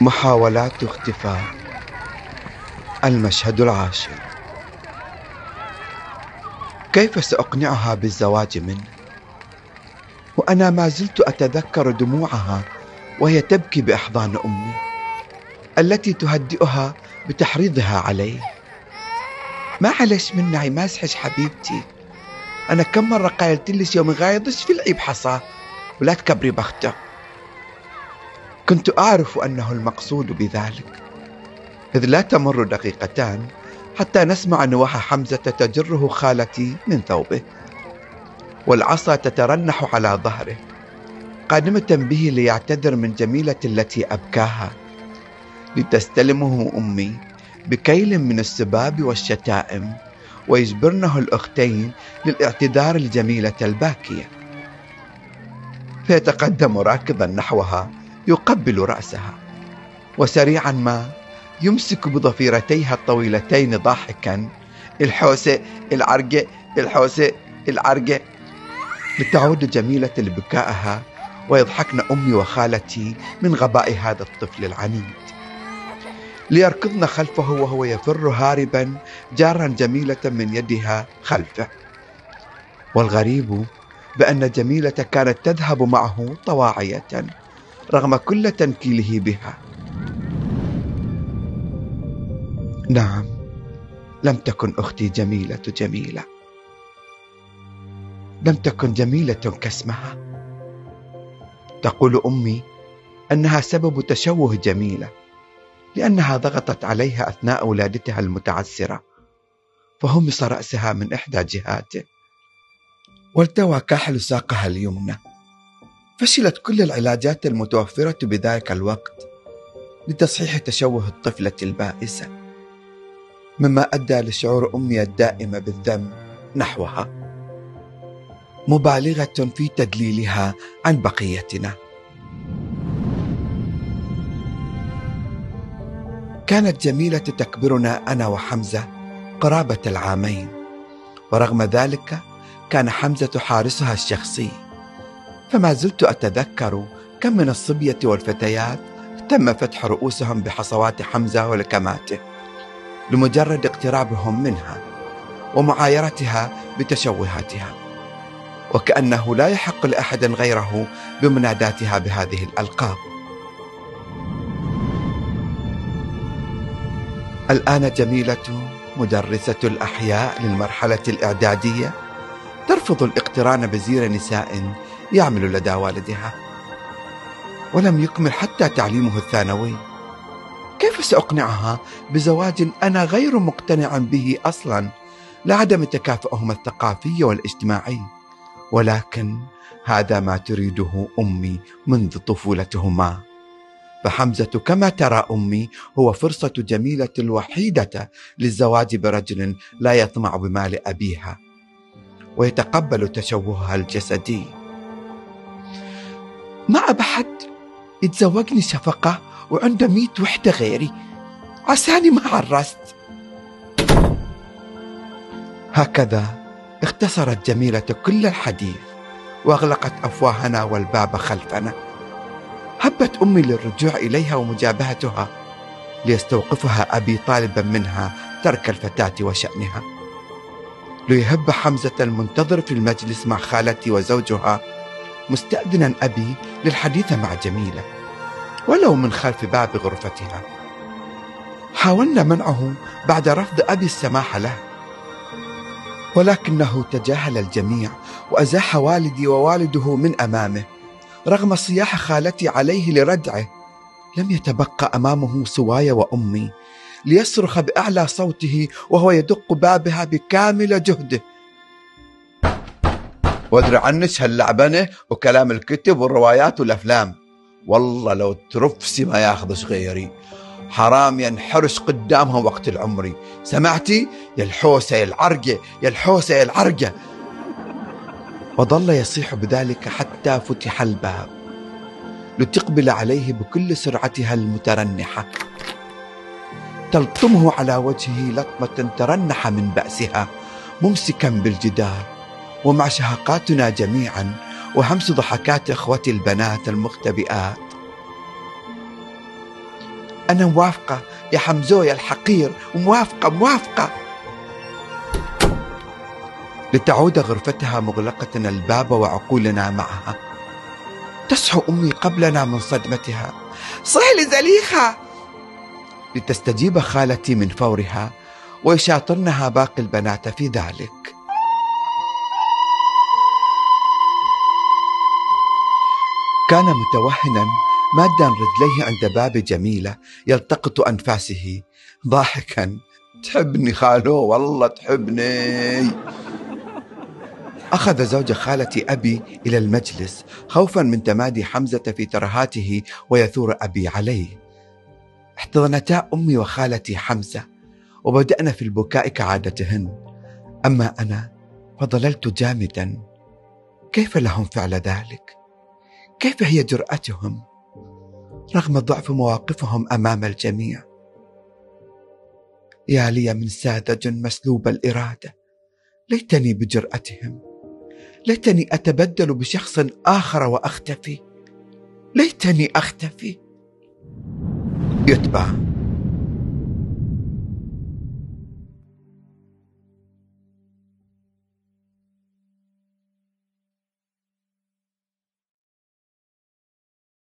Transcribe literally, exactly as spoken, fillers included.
محاولات اختفاء. المشهد العاشر. كيف سأقنعها بالزواج منه وأنا ما زلت أتذكر دموعها وهي تبكي بأحضان أمي التي تهدئها بتحريضها عليه؟ ما عليش مني عمازحش حبيبتي، أنا كم مرة قالت ليش يوم غايضش في العيب حصى ولا تكبري بختة. كنت أعرف أنه المقصود بذلك، إذ لا تمر دقيقتان حتى نسمع نواح حمزة تجره خالتي من ثوبه والعصا تترنح على ظهره قادمة به ليعتذر من جميلة التي أبكاها، لتستلمه أمي بكيل من السباب والشتائم ويجبرنه الأختين للاعتذار الجميلة الباكية. فيتقدم راكضا نحوها يقبل رأسها، وسريعا ما يمسك بضفيرتيها الطويلتين ضاحكا الحوسة العرقة الحوسة العرقة لتعود جميلة لبكائها ويضحكن أمي وخالتي من غباء هذا الطفل العنيد، ليركضن خلفه وهو يفر هاربا جارا جميلة من يدها خلفه. والغريب بأن جميلة كانت تذهب معه طواعية رغم كل تنكيله بها. نعم، لم تكن أختي جميلة جميلة، لم تكن جميلة كاسمها. تقول أمي أنها سبب تشوه جميلة لأنها ضغطت عليها أثناء ولادتها المتعسرة فهمص رأسها من إحدى جهاته والتوى كاحل ساقها اليمنى. فشلت كل العلاجات المتوفرة بذلك الوقت لتصحيح تشوه الطفلة البائسة، مما أدى لشعور أمي الدائم بالذنب نحوها، مبالغة في تدليلها عن بقيتنا. كانت جميلة تكبرنا أنا وحمزة قرابة العامين، ورغم ذلك كان حمزة حارسها الشخصي، فما زلت أتذكر كم من الصبية والفتيات تم فتح رؤوسهم بحصوات حمزة ولكماته لمجرد اقترابهم منها ومعايرتها بتشوهاتها، وكأنه لا يحق لأحد غيره بمناداتها بهذه الألقاب. الآن جميلة مدرسة الأحياء للمرحلة الإعدادية ترفض الاقتران بزير نساء يعمل لدى والدها ولم يكمل حتى تعليمه الثانوي. كيف سأقنعها بزواج أنا غير مقتنع به أصلا لعدم تكافؤهما الثقافي والاجتماعي؟ ولكن هذا ما تريده أمي منذ طفولتهما. فحمزة كما ترى أمي هو فرصة جميلة الوحيدة للزواج برجل لا يطمع بمال أبيها ويتقبل تشوهها الجسدي. ما أبى حد يتزوجني شفقة وعنده ميت وحدة غيري، عساني ما عرست. هكذا اختصرت جميلة كل الحديث وأغلقت أفواهنا والباب خلفنا. هبت أمي للرجوع إليها ومجابهتها ليستوقفها أبي طالبا منها ترك الفتاة وشأنها، ليهب حمزة المنتظر في المجلس مع خالتي وزوجها مستأذنا أبي للحديث مع جميلة ولو من خلف باب غرفتها. حاولنا منعه بعد رفض أبي السماح له، ولكنه تجاهل الجميع وأزاح والدي ووالده من أمامه. رغم صياح خالتي عليه لردعه لم يتبقى أمامه سواي وأمي ليصرخ بأعلى صوته وهو يدق بابها بكامل جهده: وادري عنك هاللعبنة وكلام الكتب والروايات والأفلام، والله لو ترفسي ما ياخذش غيري، حرام ينحرش قدامها وقت العمري، سمعتي؟ يا الحوسة يا العرقة، يا الحوسة يا العرقة. وظل يصيح بذلك حتى فتح الباب لتقبل عليه بكل سرعتها المترنحة، تلطمه على وجهه لطمة ترنح من بأسها ممسكا بالجدار. ومع شهقاتنا جميعا وهمس ضحكات إخوتي البنات المختبئات أنا موافقة يا حمزويا الحقير، موافقة موافقة. لتعود غرفتها مغلقة الباب وعقولنا معها. تصحو أمي قبلنا من صدمتها، صحي لزليخة. لتستجيب خالتي من فورها ويشاطرنها باقي البنات في ذلك. كان متوهنا مادا رجليه عند باب جميلة يلتقط أنفاسه ضاحكا، تحبني خالو والله تحبني. أخذ زوج خالتي أبي إلى المجلس خوفا من تمادي حمزة في ترهاته ويثور أبي عليه. احتضنتا أمي وخالتي حمزة وبدأنا في البكاء كعادتهن، أما أنا فظللت جامدا. كيف لهم فعل ذلك؟ كيف هي جرأتهم رغم ضعف مواقفهم أمام الجميع؟ يا لي من ساذج مسلوب الإرادة، ليتني بجرأتهم، ليتني أتبدل بشخص آخر وأختفي، ليتني أختفي. يتبع